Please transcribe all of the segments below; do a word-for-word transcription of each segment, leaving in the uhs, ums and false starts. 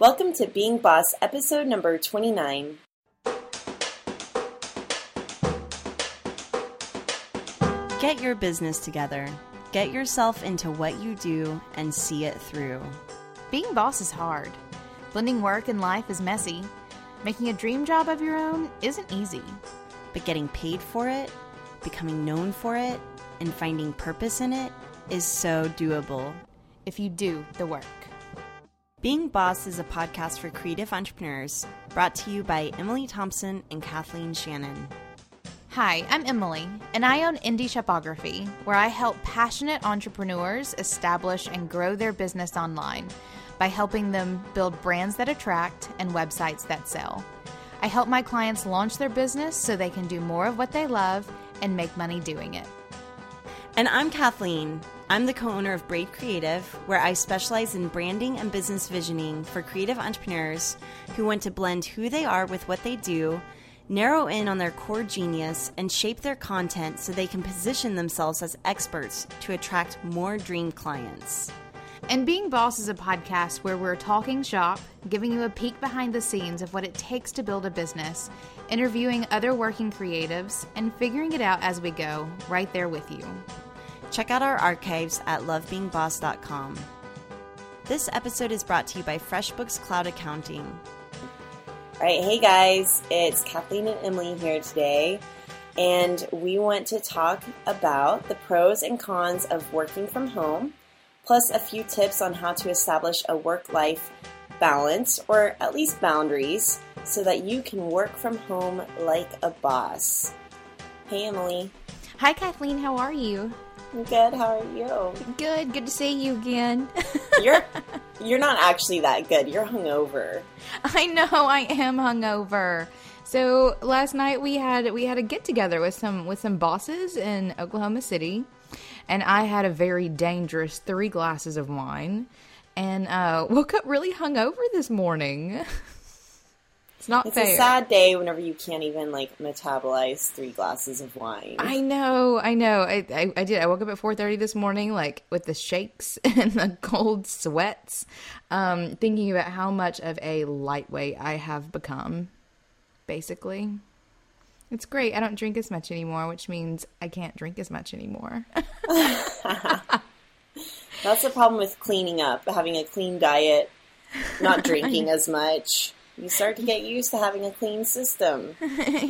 Welcome to Being Boss, episode number twenty-nine. Get your business together. Get yourself into what you do and see it through. Being boss is hard. Blending work and life is messy. Making a dream job of your own isn't easy. But getting paid for it, becoming known for it, and finding purpose in it is so doable. If you do the work. Being Boss is a podcast for creative entrepreneurs, brought to you by Emily Thompson and Kathleen Shannon. Hi, I'm Emily, and I own Indie Shopography, where I help passionate entrepreneurs establish and grow their business online by helping them build brands that attract and websites that sell. I help my clients launch their business so they can do more of what they love and make money doing it. And I'm Kathleen. I'm the co-owner of Braid Creative, where I specialize in branding and business visioning for creative entrepreneurs who want to blend who they are with what they do, narrow in on their core genius, and shape their content so they can position themselves as experts to attract more dream clients. And Being Boss is a podcast where we're talking shop, giving you a peek behind the scenes of what it takes to build a business, interviewing other working creatives, and figuring it out as we go, right there with you. Check out our archives at love being boss dot com. This episode is brought to you by FreshBooks Cloud Accounting. All right, hey guys, it's Kathleen and Emily here today, and we want to talk about the pros and cons of working from home, plus a few tips on how to establish a work-life balance, or at least boundaries, so that you can work from home like a boss. Hey, Emily. Hi, Kathleen. How are you? Good. How are you? Good. Good to see you again. you're you're not actually that good. You're hungover. I know. I am hungover. So last night we had we had a get together with some with some bosses in Oklahoma City, and I had a very dangerous three glasses of wine, and uh, woke up really hungover this morning. It's not it's fair. It's a sad day whenever you can't even, like, metabolize three glasses of wine. I know, I know. I, I, I did. I woke up at four thirty this morning, like, with the shakes and the cold sweats, um, thinking about how much of a lightweight I have become, basically. It's great. I don't drink as much anymore, which means I can't drink as much anymore. That's the problem with cleaning up, having a clean diet, not drinking as much. You start to get used to having a clean system.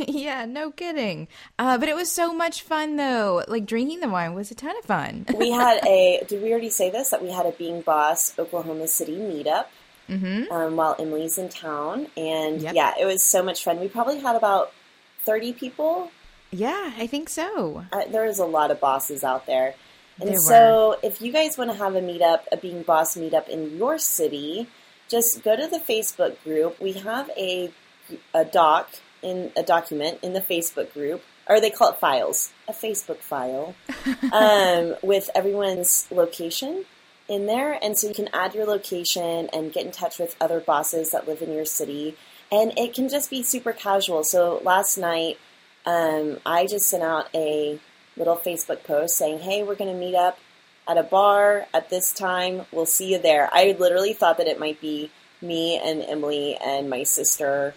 Yeah, no kidding. Uh, but it was so much fun, though. Like, drinking the wine was a ton of fun. We had a, did we already say this? That we had a Being Boss Oklahoma City meetup mm-hmm. um, while Emily's in town. And, yep. yeah, it was so much fun. We probably had about thirty people. Yeah, I think so. Uh, there was a lot of bosses out there. And there so were. If you guys want to have a meetup, a Being Boss meetup in your city, just go to the Facebook group. We have a a doc in a document in the Facebook group, or they call it files, a Facebook file, um, with everyone's location in there. And so you can add your location and get in touch with other bosses that live in your city. And it can just be super casual. So last night, um, I just sent out a little Facebook post saying, hey, we're going to meet up at a bar at this time. We'll see you there. I literally thought that it might be me and Emily and my sister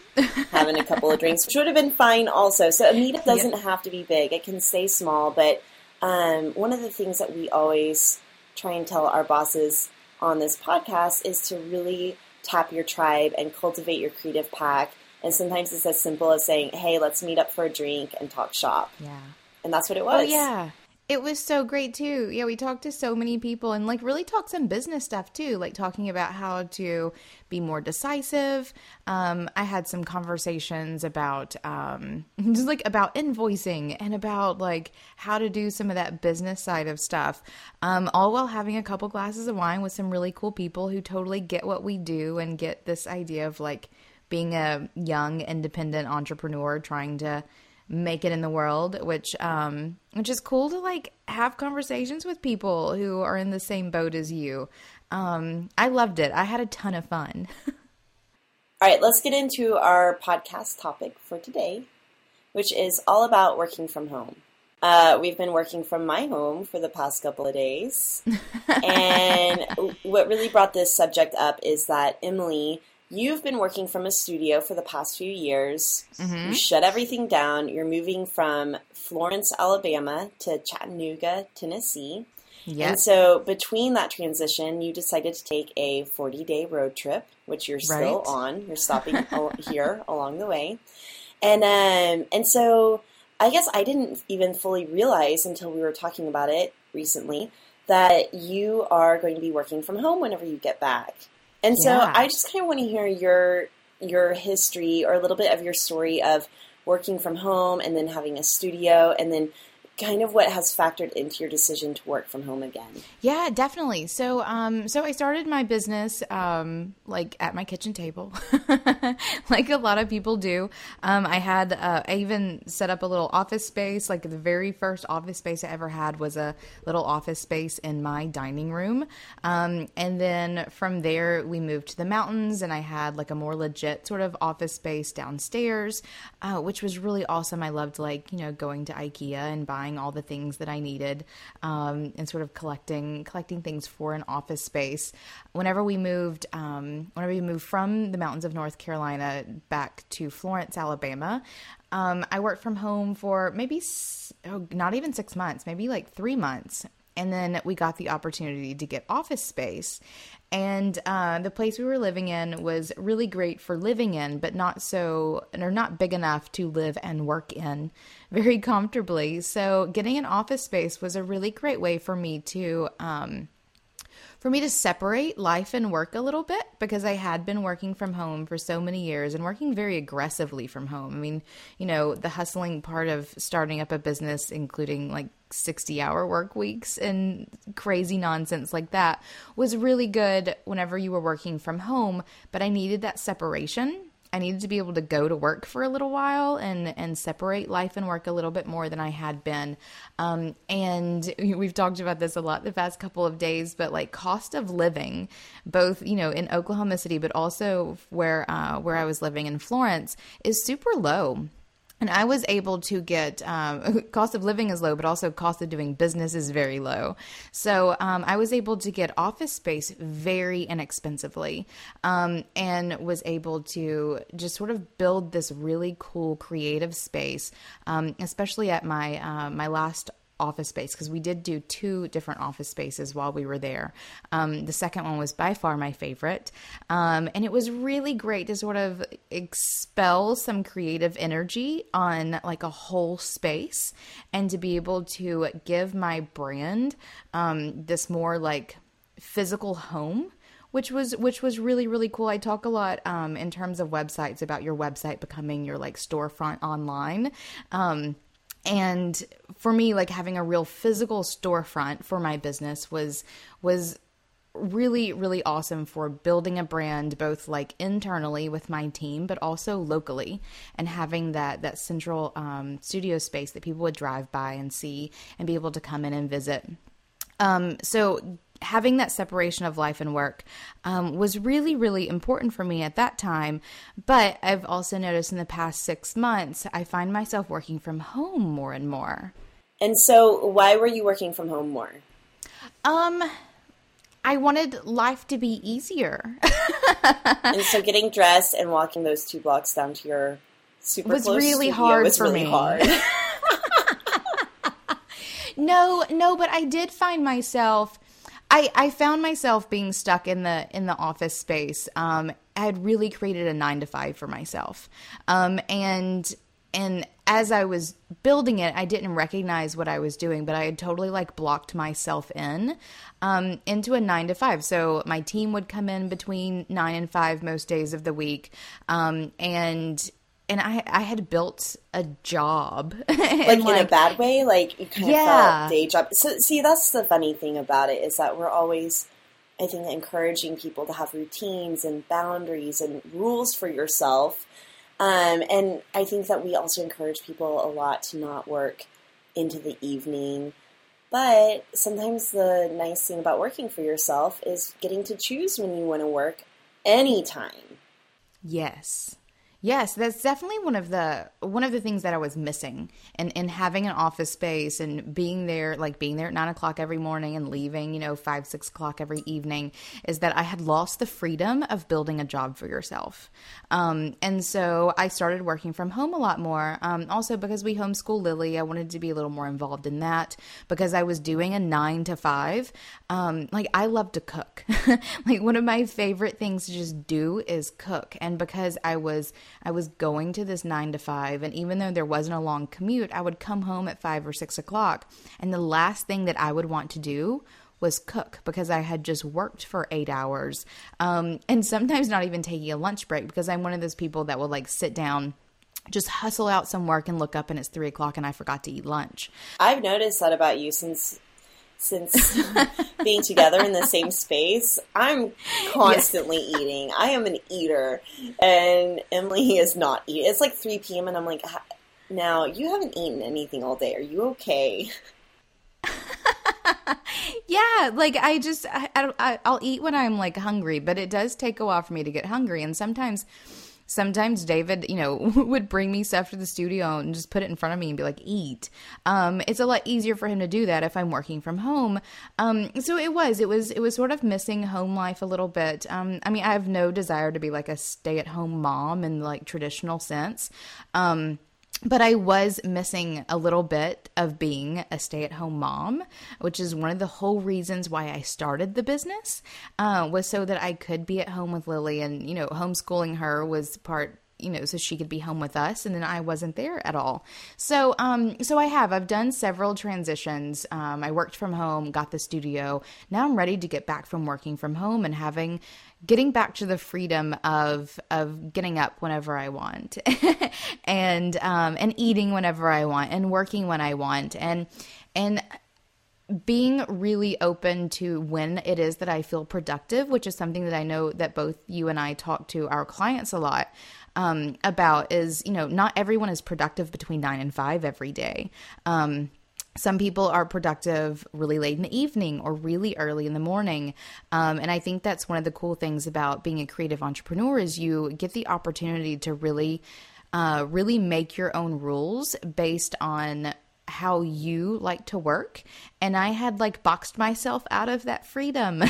having a couple of drinks, which would have been fine also. So a meetup doesn't yeah. have to be big. It can stay small. But um, one of the things that we always try and tell our bosses on this podcast is to really tap your tribe and cultivate your creative pack. And sometimes it's as simple as saying, hey, let's meet up for a drink and talk shop. Yeah. And that's what it was. Oh, yeah. It was so great, too. Yeah, we talked to so many people and, like, really talked some business stuff, too, like talking about how to be more decisive. Um, I had some conversations about um, just, like, about invoicing and about, like, how to do some of that business side of stuff, um, all while having a couple glasses of wine with some really cool people who totally get what we do and get this idea of, like, being a young, independent entrepreneur trying to make it in the world, which um which is cool to, like, have conversations with people who are in the same boat as you. um I loved it. I had a ton of fun. All right, let's get into our podcast topic for today, which is all about working from home. Uh we've been working from my home for the past couple of days, and what really brought this subject up is that Emily You've been working from a studio for the past few years. Mm-hmm. You shut everything down. You're moving from Florence, Alabama to Chattanooga, Tennessee. Yep. And so between that transition, you decided to take a forty-day road trip, which you're still right. on. You're stopping al- here along the way. And um, and so I guess I didn't even fully realize until we were talking about it recently that you are going to be working from home whenever you get back. And so yeah. I just kind of want to hear your your history or a little bit of your story of working from home and then having a studio and then kind of what has factored into your decision to work from home again. Yeah, definitely. So, um, so I started my business, um, like at my kitchen table, like a lot of people do. Um, I had, uh, I even set up a little office space. Like the very first office space I ever had was a little office space in my dining room. Um, and then from there we moved to the mountains and I had like a more legit sort of office space downstairs, uh, which was really awesome. I loved like, you know, going to IKEA and buying all the things that I needed, um, and sort of collecting, collecting things for an office space. Whenever we moved, um, whenever we moved from the mountains of North Carolina back to Florence, Alabama, um, I worked from home for maybe oh, not even six months, maybe like three months. And then we got the opportunity to get office space. And uh, the place we were living in was really great for living in, but not so, or not big enough to live and work in very comfortably. So getting an office space was a really great way for me to, um, for me to separate life and work a little bit, because I had been working from home for so many years and working very aggressively from home. I mean, you know, the hustling part of starting up a business, including like sixty hour work weeks and crazy nonsense like that, was really good whenever you were working from home, but I needed that separation. I needed to be able to go to work for a little while and, and separate life and work a little bit more than I had been. Um, and we've talked about this a lot the past couple of days, but like cost of living, both, you know, in Oklahoma City, but also where, uh, where I was living in Florence, is super low. And I was able to get, um, cost of living is low, but also cost of doing business is very low. So um, I was able to get office space very inexpensively, um, and was able to just sort of build this really cool creative space, um, especially at my, uh, my last office space, because we did do two different office spaces while we were there. Um, the second one was by far my favorite. Um, and it was really great to sort of expel some creative energy on like a whole space and to be able to give my brand um, this more like physical home, which was, which was really, really cool. I talk a lot, um, in terms of websites about your website becoming your like storefront online. Um, And for me, like having a real physical storefront for my business was was really, really awesome for building a brand, both like internally with my team, but also locally, and having that that central um, studio space that people would drive by and see and be able to come in and visit. Um, so having that separation of life and work um, was really, really important for me at that time. But I've also noticed in the past six months, I find myself working from home more and more. And so why were you working from home more? Um, I wanted life to be easier. And so getting dressed and walking those two blocks down to your super was close really hard was for really me. Hard. No, no, but I did find myself... I, I found myself being stuck in the in the office space. Um, I had really created a nine to five for myself, um, and and as I was building it, I didn't recognize what I was doing, but I had totally like blocked myself in um, into a nine to five. So my team would come in between nine and five most days of the week, um, and. And I, I had built a job. Like, like in a bad way? Like you kind yeah. of felt day job. So see, that's the funny thing about it, is that we're always, I think, encouraging people to have routines and boundaries and rules for yourself. Um, and I think that we also encourage people a lot to not work into the evening. But sometimes the nice thing about working for yourself is getting to choose when you want to work anytime. Yes. Yes, that's definitely one of the one of the things that I was missing, and and having an office space and being there, like being there at nine o'clock every morning and leaving, you know, five six o'clock every evening, is that I had lost the freedom of building a job for yourself. Um, and so I started working from home a lot more. Um, also because we homeschool Lily, I wanted to be a little more involved in that because I was doing a nine to five. Um, like I love to cook. Like one of my favorite things to just do is cook, and because I was I was going to this nine to five, and even though there wasn't a long commute, I would come home at five or six o'clock. And the last thing that I would want to do was cook because I had just worked for eight hours. Um, and sometimes not even taking a lunch break, because I'm one of those people that will like sit down, just hustle out some work, and look up and it's three o'clock and I forgot to eat lunch. I've noticed that about you since since being together in the same space. I'm constantly yes. eating. I am an eater, and Emily is not eating. It's like three p.m. and I'm like, now you haven't eaten anything all day. Are you okay? Yeah, like I just, I, I, I'll eat when I'm like hungry, but it does take a while for me to get hungry. And sometimes, sometimes David, you know, would bring me stuff to the studio and just put it in front of me and be like, eat. Um, it's a lot easier for him to do that if I'm working from home. Um, so it was, it was, it was sort of missing home life a little bit. Um, I mean, I have no desire to be like a stay-at-home mom in like traditional sense. Um, But I was missing a little bit of being a stay-at-home mom, which is one of the whole reasons why I started the business, uh, was so that I could be at home with Lily, and, you know, homeschooling her was part, you know, so she could be home with us, and then I wasn't there at all. So, um, so I have, I've done several transitions. Um, I worked from home, got the studio. Now I'm ready to get back from working from home and having, getting back to the freedom of of getting up whenever I want, and um, and eating whenever I want, and working when I want, and and being really open to when it is that I feel productive, which is something that I know that both you and I talk to our clients a lot um, about. Is, you know, not everyone is productive between nine and five every day. Um, Some people are productive really late in the evening or really early in the morning. Um, and I think that's one of the cool things about being a creative entrepreneur, is you get the opportunity to really, uh, really make your own rules based on how you like to work. And I had like boxed myself out of that freedom,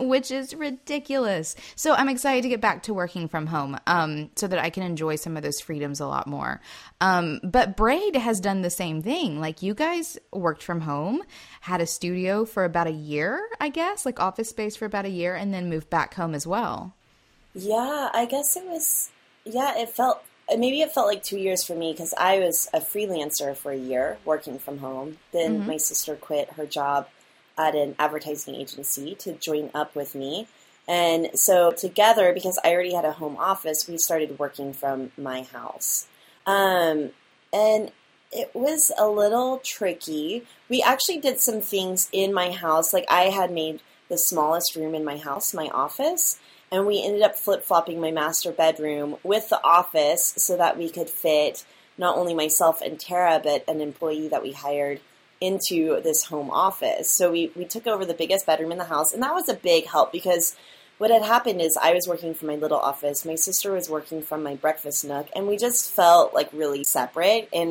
which is ridiculous. So I'm excited to get back to working from home, um, so that I can enjoy some of those freedoms a lot more. Um, but Braid has done the same thing. Like, you guys worked from home, had a studio for about a year, I guess, like office space for about a year, and then moved back home as well. Yeah, I guess it was, yeah, it felt maybe it felt like two years for me, because I was a freelancer for a year working from home. Then mm-hmm. my sister quit her job at an advertising agency to join up with me. And so together, because I already had a home office, we started working from my house. Um, and it was a little tricky. We actually did some things in my house. Like, I had made the smallest room in my house my office. And we ended up flip-flopping my master bedroom with the office so that we could fit not only myself and Tara, but an employee that we hired into this home office. So we, we took over the biggest bedroom in the house. And that was a big help, because what had happened is I was working from my little office. My sister was working from my breakfast nook. And we just felt like really separate. And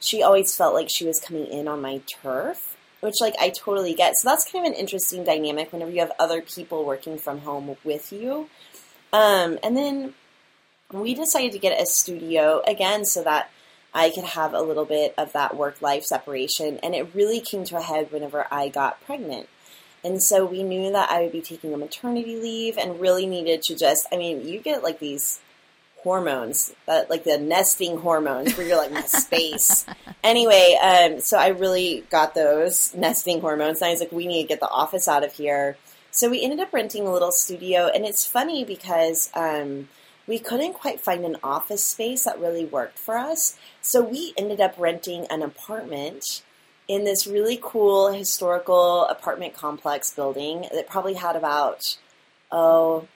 she always felt like she was coming in on my turf, which, like, I totally get. So that's kind of an interesting dynamic whenever you have other people working from home with you. Um, and then we decided to get a studio again so that I could have a little bit of that work-life separation. And it really came to a head whenever I got pregnant. And so we knew that I would be taking a maternity leave, and really needed to just, I mean, you get like these hormones, that, like the nesting hormones, where you're like, my space. Anyway, um, so I really got those nesting hormones, and I was like, we need to get the office out of here. So we ended up renting a little studio, and it's funny because um, we couldn't quite find an office space that really worked for us. So we ended up renting an apartment in this really cool historical apartment complex building that probably had about, oh,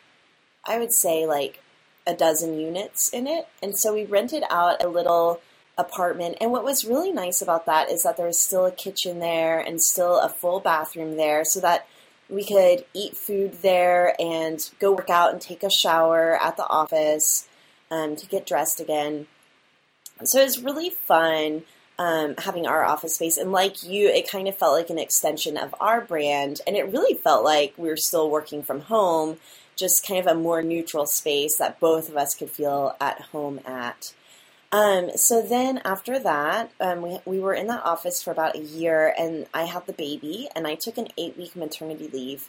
I would say like a dozen units in it. And so we rented out a little apartment. And what was really nice about that is that there was still a kitchen there and still a full bathroom there, so that we could eat food there and go work out and take a shower at the office. um, to get dressed again. So it was really fun um, having our office space. And like you, it kind of felt like an extension of our brand. And it really felt like we were still working from home, just kind of a more neutral space that both of us could feel at home at. Um, so then after that, um, we, we were in that office for about a year, and I had the baby, and I took an eight-week maternity leave.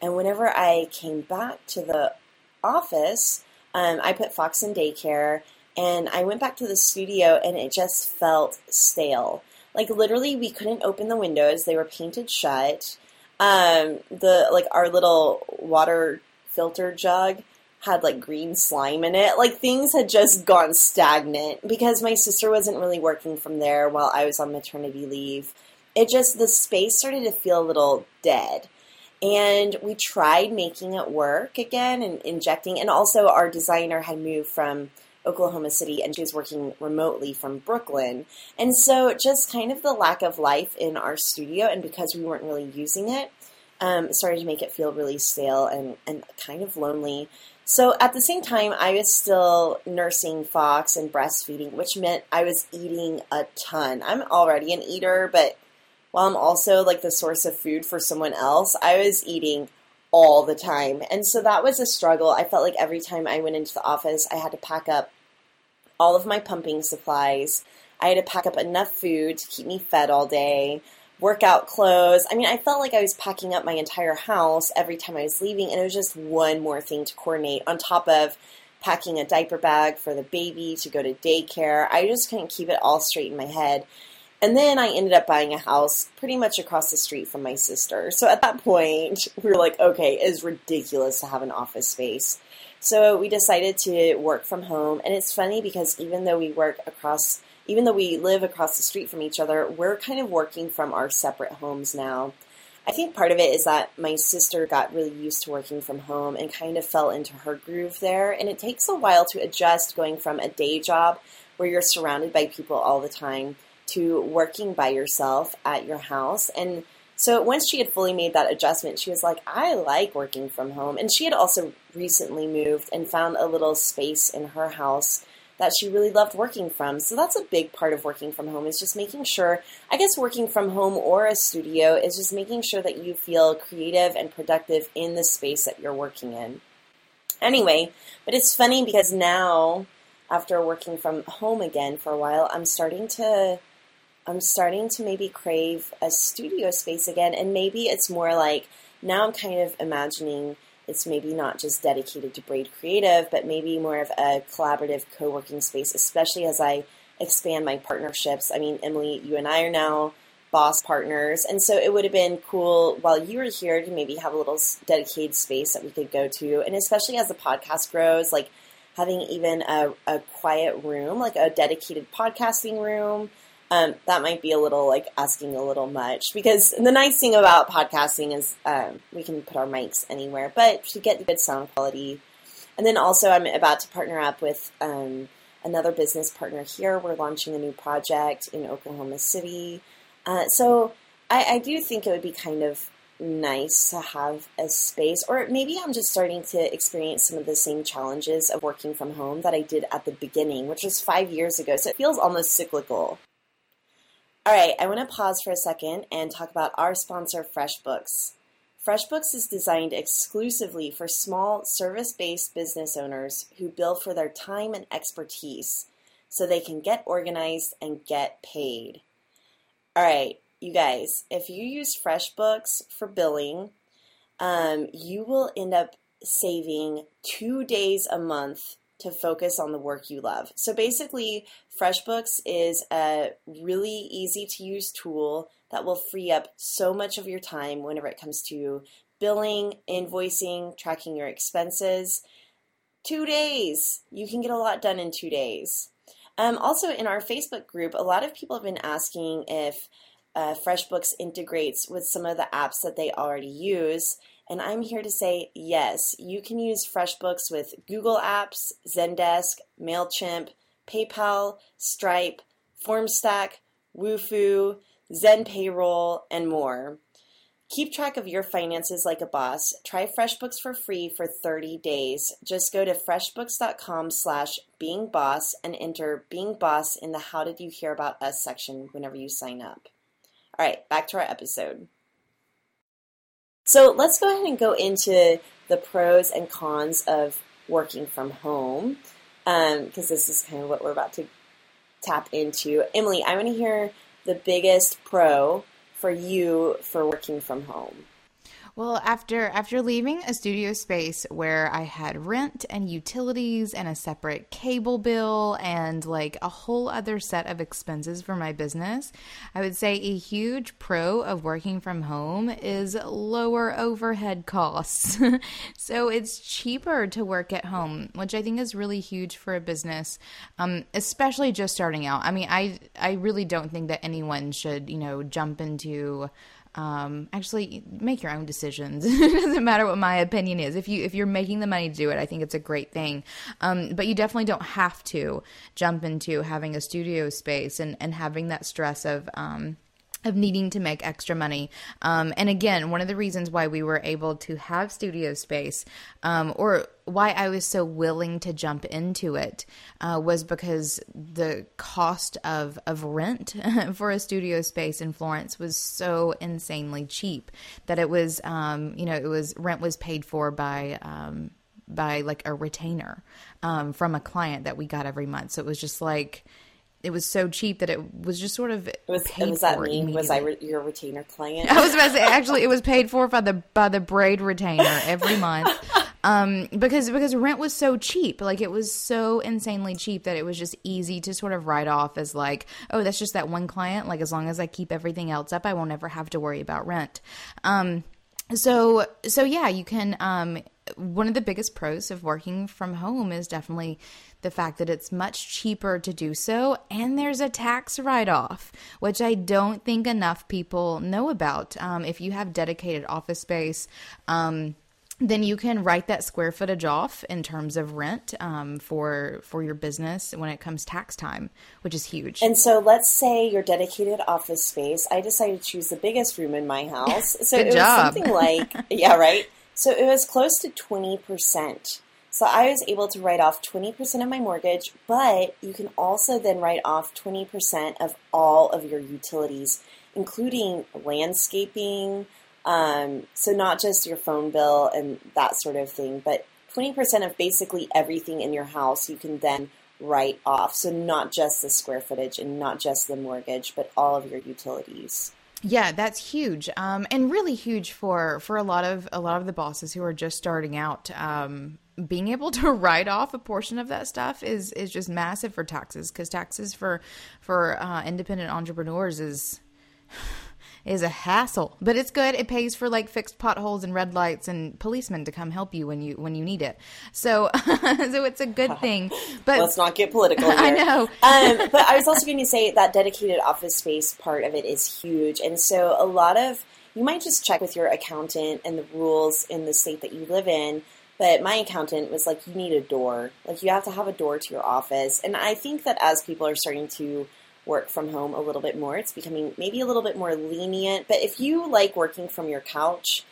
And whenever I came back to the office, um, I put Fox in daycare, and I went back to the studio, and it just felt stale. Like, literally, we couldn't open the windows. They were painted shut. Um, the like our little water filter jug had like green slime in it. Like, things had just gone stagnant because my sister wasn't really working from there while I was on maternity leave. It just, the space started to feel a little dead. And we tried making it work again and injecting. And also our designer had moved from Oklahoma City, and she was working remotely from Brooklyn. And so just kind of the lack of life in our studio, and because we weren't really using it, um, started to make it feel really stale and, and kind of lonely. So at the same time, I was still nursing Fox and breastfeeding, which meant I was eating a ton. I'm already an eater, but while I'm also like the source of food for someone else, I was eating all the time. And so that was a struggle. I felt like every time I went into the office, I had to pack up all of my pumping supplies. I had to pack up enough food to keep me fed all day, workout clothes. I mean, I felt like I was packing up my entire house every time I was leaving, and it was just one more thing to coordinate on top of packing a diaper bag for the baby to go to daycare. I just couldn't keep it all straight in my head. And then I ended up buying a house pretty much across the street from my sister. So at that point, we were like, okay, it is ridiculous to have an office space. So we decided to work from home. And it's funny because even though we work across, even though we live across the street from each other, we're kind of working from our separate homes now. I think part of it is that my sister got really used to working from home and kind of fell into her groove there. And it takes a while to adjust going from a day job where you're surrounded by people all the time to working by yourself at your house. And so once she had fully made that adjustment, she was like, I like working from home. And she had also recently moved and found a little space in her house that she really loved working from. So that's a big part of working from home, is just making sure, I guess working from home or a studio is just making sure that you feel creative and productive in the space that you're working in. Anyway, but it's funny because now, after working from home again for a while, I'm starting to I'm starting to maybe crave a studio space again, and maybe it's more like, now I'm kind of imagining it's maybe not just dedicated to Braid Creative, but maybe more of a collaborative co-working space, especially as I expand my partnerships. I mean, Emily, you and I are now boss partners, and so it would have been cool while you were here to maybe have a little dedicated space that we could go to, and especially as the podcast grows, like having even a, a quiet room, like a dedicated podcasting room. Um, that might be a little, like, asking a little much, because the nice thing about podcasting is um, we can put our mics anywhere, but to get good sound quality. And then also I'm about to partner up with um, another business partner here. We're launching a new project in Oklahoma City. Uh, so I, I do think it would be kind of nice to have a space, or maybe I'm just starting to experience some of the same challenges of working from home that I did at the beginning, which was five years ago. So it feels almost cyclical. All right, I want to pause for a second and talk about our sponsor, FreshBooks. FreshBooks is designed exclusively for small, service-based business owners who bill for their time and expertise so they can get organized and get paid. All right, you guys, if you use FreshBooks for billing, um, you will end up saving two days a month to focus on the work you love. So basically, FreshBooks is a really easy to use tool that will free up so much of your time whenever it comes to billing, invoicing, tracking your expenses. Two days! You can get a lot done in two days. Um, also, in our Facebook group, a lot of people have been asking if uh, FreshBooks integrates with some of the apps that they already use. And I'm here to say, yes, you can use FreshBooks with Google Apps, Zendesk, MailChimp, PayPal, Stripe, FormStack, WooFoo, Zen Payroll, and more. Keep track of your finances like a boss. Try FreshBooks for free for thirty days. Just go to freshbooks.com slash being boss and enter being boss in the how did you hear about us section whenever you sign up. All right, back to our episode. So let's go ahead and go into the pros and cons of working from home, um, because this is kind of what we're about to tap into. Emily, I want to hear the biggest pro for you for working from home? Well, after after leaving a studio space where I had rent and utilities and a separate cable bill and like a whole other set of expenses for my business, I would say a huge pro of working from home is lower overhead costs. So it's cheaper to work at home, which I think is really huge for a business, um, especially just starting out. I mean, I I really don't think that anyone should, you know, jump into Um, actually make your own decisions. It doesn't matter what my opinion is. If you, if you're making the money to do it, I think it's a great thing. Um, but you definitely don't have to jump into having a studio space and, and having that stress of, um, of needing to make extra money. Um, and again, one of the reasons why we were able to have studio space, um, or why I was so willing to jump into it, uh, was because the cost of, of rent for a studio space in Florence was so insanely cheap that it was, um, you know, it was rent was paid for by, um, by like a retainer, um, from a client that we got every month. So it was just like, it was so cheap that it was just sort of was, paid was that for me? Was I re- your retainer client? I was about to say, actually, it was paid for by the by the Braid retainer every month, um, because because rent was so cheap, like it was so insanely cheap that it was just easy to sort of write off as like, oh, that's just that one client. Like as long as I keep everything else up, I won't ever have to worry about rent. Um, so so yeah, you can. Um, one of the biggest pros of working from home is definitely the fact that it's much cheaper to do so, and there's a tax write-off, which I don't think enough people know about. Um, if you have dedicated office space, um, then you can write that square footage off in terms of rent um, for for your business when it comes tax time, which is huge. And so let's say your dedicated office space, I decided to choose the biggest room in my house. So Good it job. was something like, yeah, right? So it was close to twenty percent. So I was able to write off twenty percent of my mortgage, but you can also then write off twenty percent of all of your utilities, including landscaping. Um, so not just your phone bill and that sort of thing, but twenty percent of basically everything in your house you can then write off. So not just the square footage and not just the mortgage, but all of your utilities. Yeah, that's huge, um, and really huge for for a lot of a lot of the bosses who are just starting out. Um, being able to write off a portion of that stuff is is just massive for taxes, because taxes for for uh, independent entrepreneurs is is a hassle, but it's good. It pays for like fixed potholes and red lights and policemen to come help you when you when you need it. So so it's a good thing. But let's not get political here. I know. um, but I was also going to say that dedicated office space part of it is huge, and so a lot of you might just check with your accountant and the rules in the state that you live in. But my accountant was like, you need a door. Like, you have to have a door to your office. And I think that as people are starting to work from home a little bit more, it's becoming maybe a little bit more lenient. But if you like working from your couch,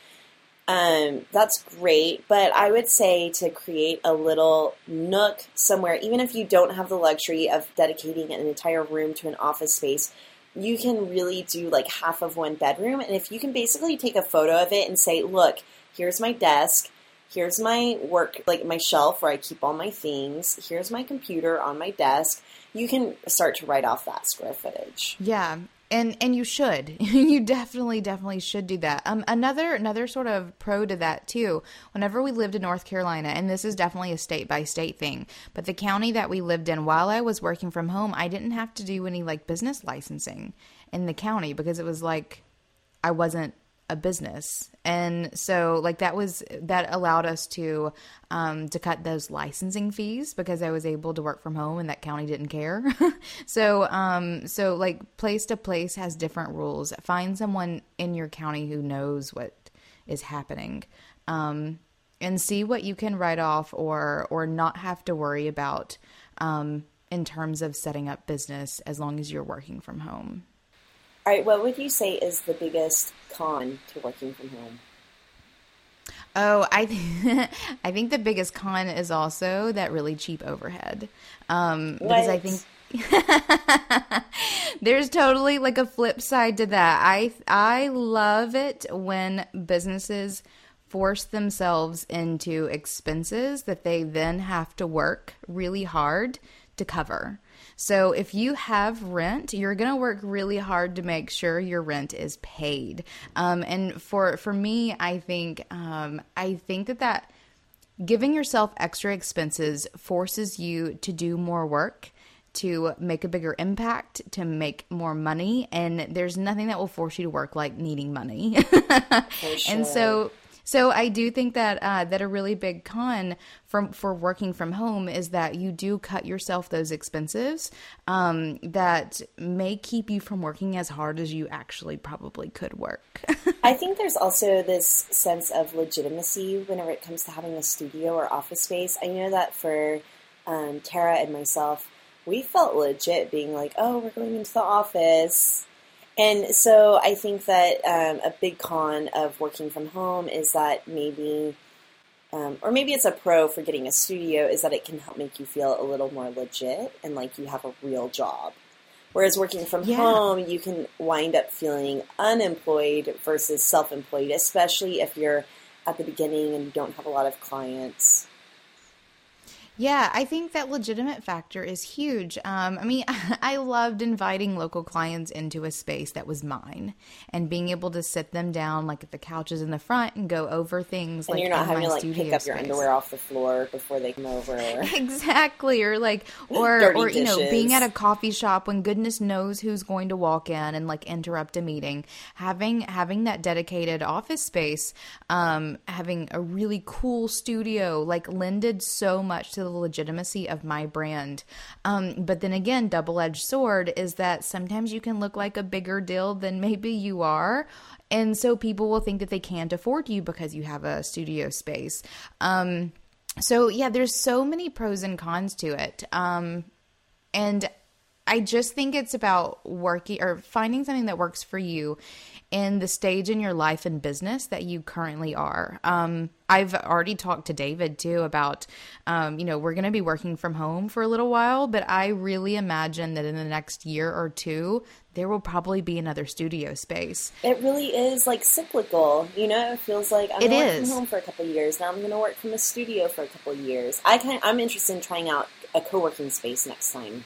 um, that's great. But I would say to create a little nook somewhere, even if you don't have the luxury of dedicating an entire room to an office space, you can really do like half of one bedroom. And if you can basically take a photo of it and say, look, here's my desk. Here's my work, like my shelf where I keep all my things. Here's my computer on my desk. You can start to write off that square footage. Yeah. And and you should. You definitely, definitely should do that. Um, another another sort of pro to that too, whenever we lived in North Carolina, and this is definitely a state-by-state thing, but the county that we lived in while I was working from home, I didn't have to do any like business licensing in the county because it was like I wasn't a business. And so like that was, that allowed us to, um, to cut those licensing fees because I was able to work from home and that county didn't care. so, um, so like place to place has different rules. Find someone in your county who knows what is happening, um, and see what you can write off or, or not have to worry about, um, in terms of setting up business as long as you're working from home. All right, what would you say is the biggest con to working from home? Oh, I th- I think the biggest con is also that really cheap overhead. Um, because I think there's totally like a flip side to that. I I love it when businesses force themselves into expenses that they then have to work really hard to cover. So if you have rent, you're going to work really hard to make sure your rent is paid. Um, and for for me, I think um, I think that that giving yourself extra expenses forces you to do more work, to make a bigger impact, to make more money. And there's nothing that will force you to work like needing money. For sure. And so... So I do think that uh, that a really big con from for working from home is that you do cut yourself those expenses um, that may keep you from working as hard as you actually probably could work. I think there's also this sense of legitimacy whenever it comes to having a studio or office space. I know that for um, Tara and myself, we felt legit being like, oh, we're going into the office. And so I think that um, a big con of working from home is that maybe, um, or maybe it's a pro for getting a studio, is that it can help make you feel a little more legit and like you have a real job. Whereas working from yeah. home, you can wind up feeling unemployed versus self-employed, especially if you're at the beginning and you don't have a lot of clients. Yeah, I think that legitimate factor is huge. Um, I mean, I loved inviting local clients into a space that was mine and being able to sit them down like at the couches in the front and go over things. And like you're not having to like pick up your underwear off the floor before they come over. Exactly. Or like, or, or you know, being at a coffee shop when goodness knows who's going to walk in and like interrupt a meeting. Having having that dedicated office space, um, having a really cool studio, like Lynn did so much to the legitimacy of my brand. Um, but then again, double-edged sword is that sometimes you can look like a bigger deal than maybe you are. And so people will think that they can't afford you because you have a studio space. Um, so yeah, there's so many pros and cons to it. Um, and I just think it's about working or finding something that works for you in the stage in your life and business that you currently are. Um, I've already talked to David too about, um, you know, we're going to be working from home for a little while, but I really imagine that in the next year or two, there will probably be another studio space. It really is like cyclical, you know, it feels like I'm going to work from home for a couple of years. Now I'm going to work from a studio for a couple of years. I kind of, I'm interested in trying out a co-working space next time.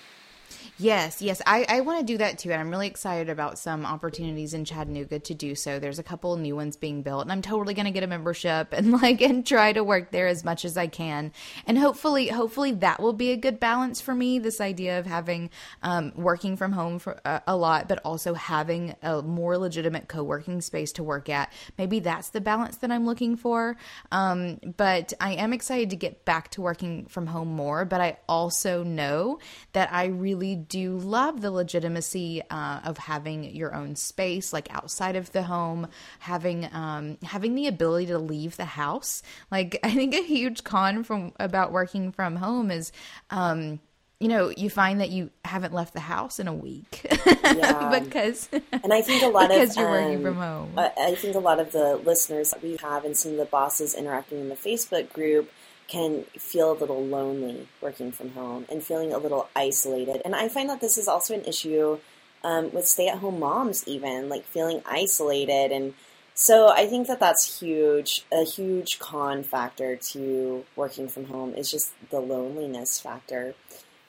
Yes, yes. I, I want to do that too. And I'm really excited about some opportunities in Chattanooga to do so. There's a couple new ones being built and I'm totally going to get a membership and like, and try to work there as much as I can. And hopefully, hopefully that will be a good balance for me. This idea of having, um, working from home for uh, a lot, but also having a more legitimate co-working space to work at. Maybe that's the balance that I'm looking for. Um, but I am excited to get back to working from home more, but I also know that I really do love the legitimacy uh, of having your own space, like outside of the home, having um, having the ability to leave the house. Like I think a huge con from about working from home is, um, you know, you find that you haven't left the house in a week yeah. because and I think a lot because of you're um, working from home. I think a lot of the listeners that we have and some of the bosses interacting in the Facebook group can feel a little lonely working from home and feeling a little isolated. And I find that this is also an issue um, with stay-at-home moms even, like feeling isolated. And so I think that that's huge, a huge con factor to working from home is just the loneliness factor.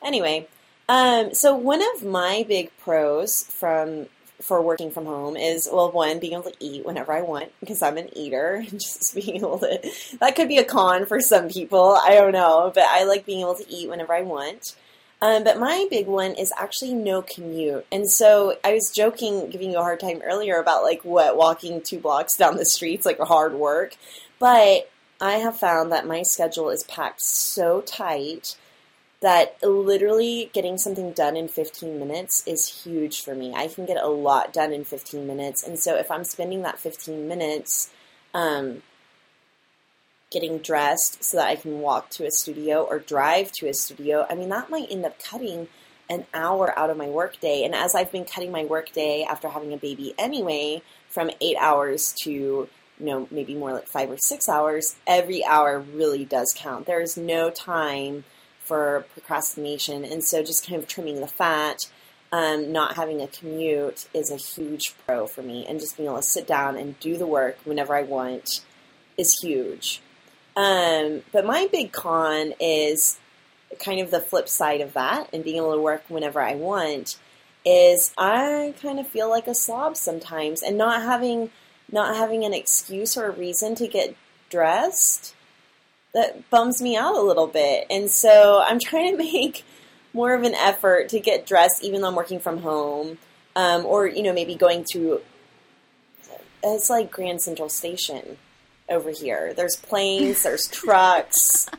Anyway, um, so one of my big pros from for working from home is, well, one, being able to eat whenever I want because I'm an eater and just being able to, that could be a con for some people. I don't know, but I like being able to eat whenever I want. Um, but my big one is actually no commute. And so I was joking, giving you a hard time earlier about like what walking two blocks down the street's like hard work. But I have found that my schedule is packed so tight that literally getting something done in fifteen minutes is huge for me. I can get a lot done in fifteen minutes. And so if I'm spending that fifteen minutes um, getting dressed so that I can walk to a studio or drive to a studio, I mean, that might end up cutting an hour out of my workday. And as I've been cutting my workday after having a baby anyway, from eight hours to, you know, maybe more like five or six hours, every hour really does count. There is no time for procrastination. And so just kind of trimming the fat, um, not having a commute is a huge pro for me. And just being able to sit down and do the work whenever I want is huge. Um, but my big con is kind of the flip side of that, and being able to work whenever I want, is I kind of feel like a slob sometimes, and not having not having an excuse or a reason to get dressed, that bums me out a little bit. And so I'm trying to make more of an effort to get dressed, even though I'm working from home, um, or, you know, maybe going to, it's like Grand Central Station over here. There's planes, there's trucks.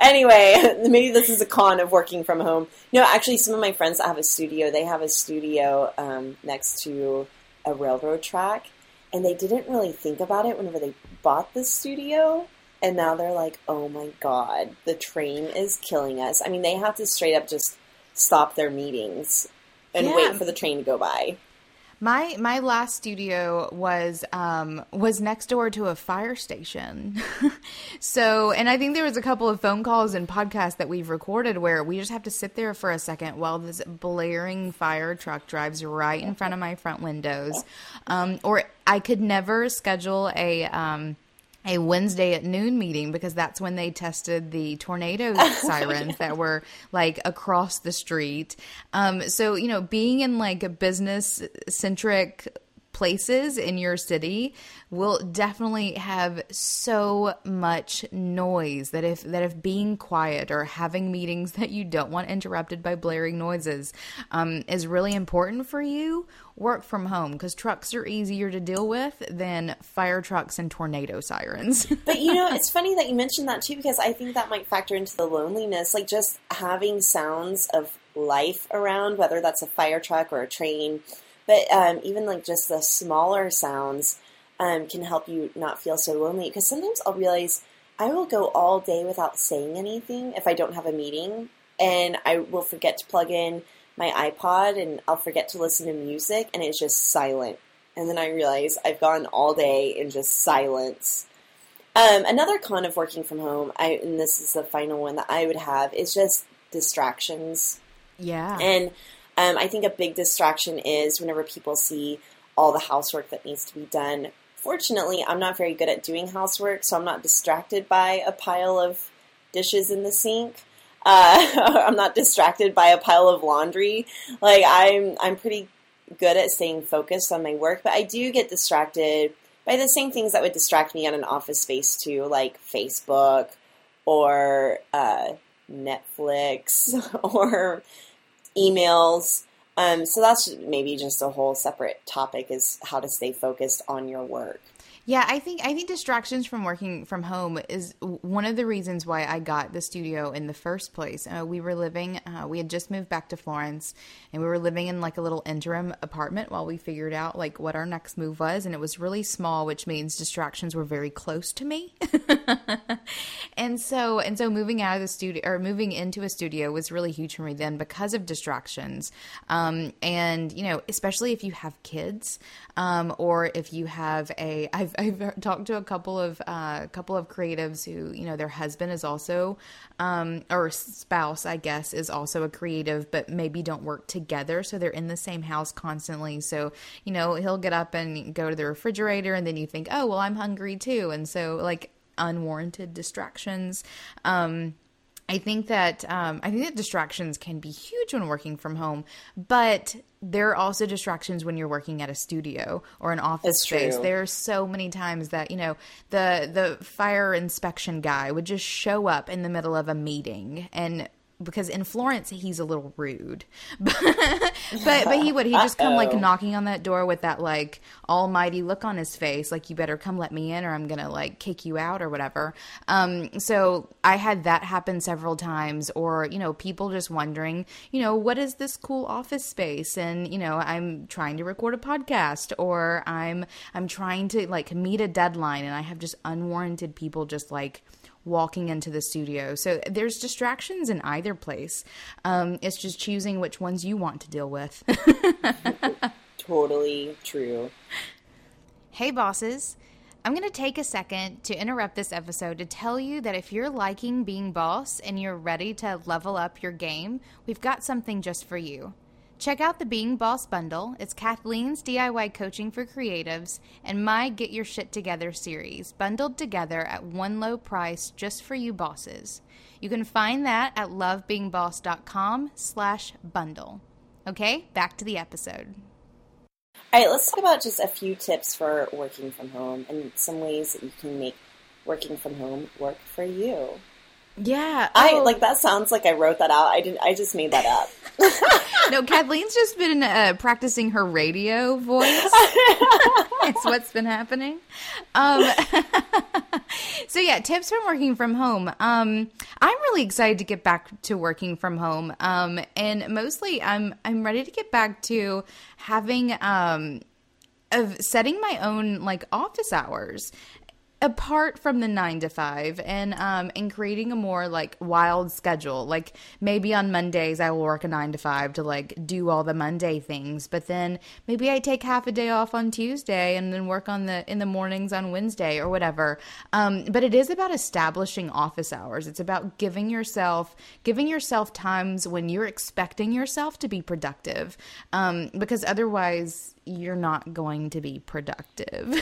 Anyway, maybe this is a con of working from home. No, actually, some of my friends that have a studio, they have a studio um, next to a railroad track, and they didn't really think about it whenever they bought the studio, and now they're like, oh my God, the train is killing us. I mean, they have to straight up just stop their meetings and yeah. wait for the train to go by. My my last studio was um, was next door to a fire station. So, and I think there was a couple of phone calls and podcasts that we've recorded where we just have to sit there for a second while this blaring fire truck drives right in front of my front windows. Um, or I could never schedule a um, a Wednesday at noon meeting because that's when they tested the tornado sirens that were like across the street. Um, so, you know, being in like a business centric places in your city will definitely have so much noise that if that if being quiet or having meetings that you don't want interrupted by blaring noises um, is really important for you, work from home, because trucks are easier to deal with than fire trucks and tornado sirens. But, you know, it's funny that you mentioned that, too, because I think that might factor into the loneliness, like just having sounds of life around, whether that's a fire truck or a train. But um, even like just the smaller sounds um, can help you not feel so lonely. Because sometimes I'll realize I will go all day without saying anything if I don't have a meeting. And I will forget to plug in my iPod and I'll forget to listen to music. And it's just silent. And then I realize I've gone all day in just silence. Um, another con of working from home, I, and this is the final one that I would have, is just distractions. Yeah. And Um, I think a big distraction is whenever people see all the housework that needs to be done. Fortunately, I'm not very good at doing housework, so I'm not distracted by a pile of dishes in the sink. Uh, I'm not distracted by a pile of laundry. Like I'm, I'm pretty good at staying focused on my work, but I do get distracted by the same things that would distract me at an office space too, like Facebook or uh, Netflix or emails. Um, so that's maybe just a whole separate topic, is how to stay focused on your work. Yeah, I think I think distractions from working from home is one of the reasons why I got the studio in the first place. Uh, we were living, uh, we had just moved back to Florence, and we were living in like a little interim apartment while we figured out like what our next move was. And it was really small, which means distractions were very close to me. And so and so moving out of the studio or moving into a studio was really huge for me then because of distractions. Um, and you know, especially if you have kids, um, or if you have a, I've I've talked to a couple of uh, couple of creatives who, you know, their husband is also um, or spouse, I guess, is also a creative, but maybe don't work together. So they're in the same house constantly. So, you know, he'll get up and go to the refrigerator, and then you think, oh, well, I'm hungry too. And so like unwarranted distractions. Um, I think that um, I think that distractions can be huge when working from home, but there are also distractions when you're working at a studio or an office space. There are so many times that, you know, the the fire inspection guy would just show up in the middle of a meeting, and because in Florence he's a little rude, but but, but he would he just come like knocking on that door with that like almighty look on his face, like you better come let me in or I'm gonna like kick you out or whatever. Um, so I had that happen several times, or you know people just wondering, you know what is this cool office space, and you know I'm trying to record a podcast, or I'm I'm trying to like meet a deadline, and I have just unwarranted people just like walking into the studio. So there's distractions in either place. Um, it's just choosing which ones you want to deal with. Totally true. Hey, bosses. I'm going to take a second to interrupt this episode to tell you that if you're liking Being Boss and you're ready to level up your game, we've got something just for you. Check out the Being Boss bundle. It's Kathleen's D I Y coaching for creatives and my Get Your Shit Together series, bundled together at one low price just for you bosses. You can find that at love being boss dot com slash bundle. Okay, back to the episode. All right, let's talk about just a few tips for working from home and some ways that you can make working from home work for you. Yeah. Oh. I like that sounds like I wrote that out. I didn't I just made that up. No, Kathleen's just been uh, practicing her radio voice. It's what's been happening. Um, so yeah, tips from working from home. Um, I'm really excited to get back to working from home. Um, and mostly I'm I'm ready to get back to having um of setting my own like office hours apart from the nine to five and, um, and creating a more like wild schedule. Like maybe on Mondays I will work a nine to five to like do all the Monday things, but then maybe I take half a day off on Tuesday and then work on the, in the mornings on Wednesday or whatever. Um, but it is about establishing office hours. It's about giving yourself, giving yourself times when you're expecting yourself to be productive. Um, because otherwise you're not going to be productive.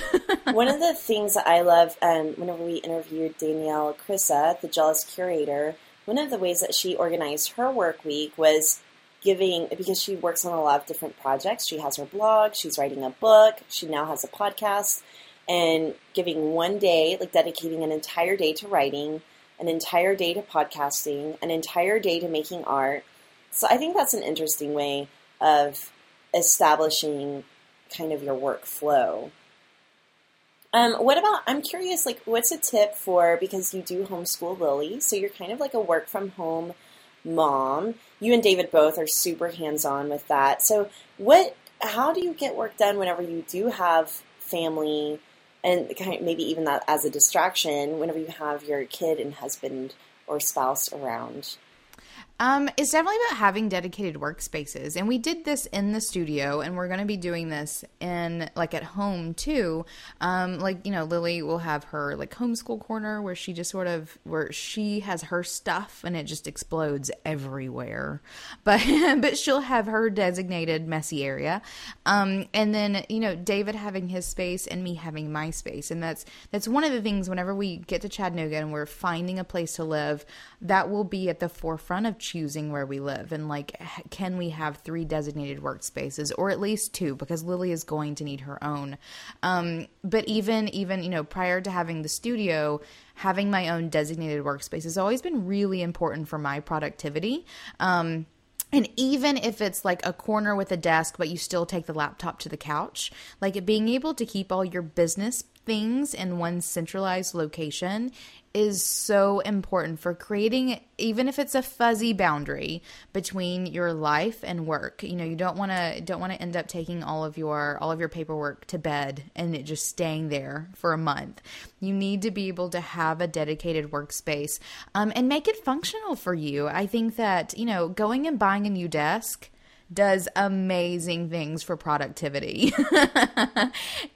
One of the things that I love, um, whenever we interviewed Danielle Krissa, the Jealous Curator, one of the ways that she organized her work week was giving, because she works on a lot of different projects. She has her blog, she's writing a book, she now has a podcast, and giving one day, like dedicating an entire day to writing, an entire day to podcasting, an entire day to making art. So I think that's an interesting way of establishing kind of your workflow. Um, what about, I'm curious, like what's a tip for, because you do homeschool Lily, so you're kind of like a work from home mom. You and David both are super hands-on with that. So what, how do you get work done whenever you do have family and kind of maybe even that as a distraction whenever you have your kid and husband or spouse around? Um, it's definitely about having dedicated workspaces, and we did this in the studio, and we're going to be doing this in like at home too. Um, like, you know, Lily will have her like homeschool corner where she just sort of, where she has her stuff and it just explodes everywhere, but, but she'll have her designated messy area. Um, and then, you know, David having his space and me having my space. And that's, that's one of the things whenever we get to Chattanooga and we're finding a place to live, that will be at the forefront of choosing where we live and like, can we have three designated workspaces or at least two, because Lily is going to need her own. Um, but even, even, you know, prior to having the studio, having my own designated workspace has always been really important for my productivity. Um, And even if it's like a corner with a desk, but you still take the laptop to the couch, like being able to keep all your business things in one centralized location is so important for creating, even if it's a fuzzy boundary between your life and work. You know, you don't want to don't want to end up taking all of your all of your paperwork to bed and it just staying there for a month. You need to be able to have a dedicated workspace, um, and make it functional for you. I think that, you know, going and buying a new desk does amazing things for productivity,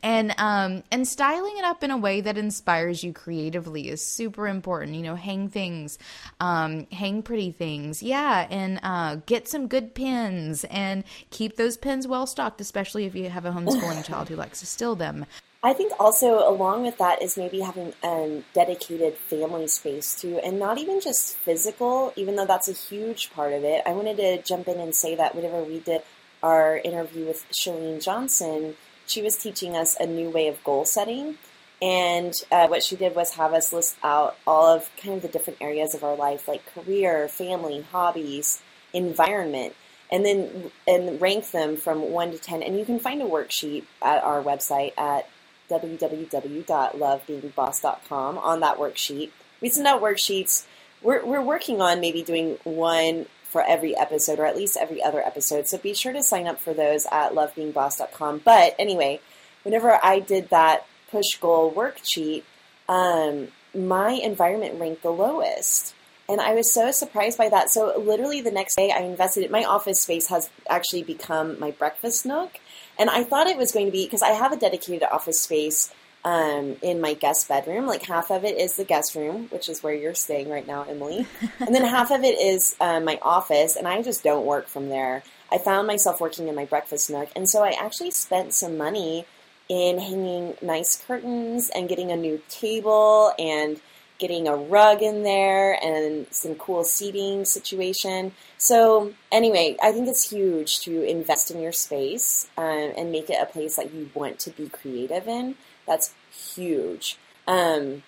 and um, and styling it up in a way that inspires you creatively is super important. You know, hang things, um, hang pretty things, yeah, and uh, get some good pins and keep those pins well stocked, especially if you have a homeschooling child who likes to steal them. I think also along with that is maybe having um, dedicated family space too, and not even just physical, even though that's a huge part of it. I wanted to jump in and say that whenever we did our interview with Chalene Johnson, she was teaching us a new way of goal setting. And uh, what she did was have us list out all of kind of the different areas of our life, like career, family, hobbies, environment. And then and rank them from one to ten. And you can find a worksheet at our website at w w w dot love being boss dot com on that worksheet. We send out worksheets. We're, we're working on maybe doing one for every episode or at least every other episode. So be sure to sign up for those at love being boss dot com. But anyway, whenever I did that push goal worksheet, um, my environment ranked the lowest. And I was so surprised by that. So literally the next day I invested in my office space has actually become my breakfast nook. And I thought it was going to be, because I have a dedicated office space um, in my guest bedroom. Like half of it is the guest room, which is where you're staying right now, Emily. And then half of it is uh, my office, and I just don't work from there. I found myself working in my breakfast nook. And so I actually spent some money in hanging nice curtains and getting a new table and getting a rug in there and some cool seating situation. So anyway, I think it's huge to invest in your space um, and make it a place that you want to be creative in. That's huge. Um,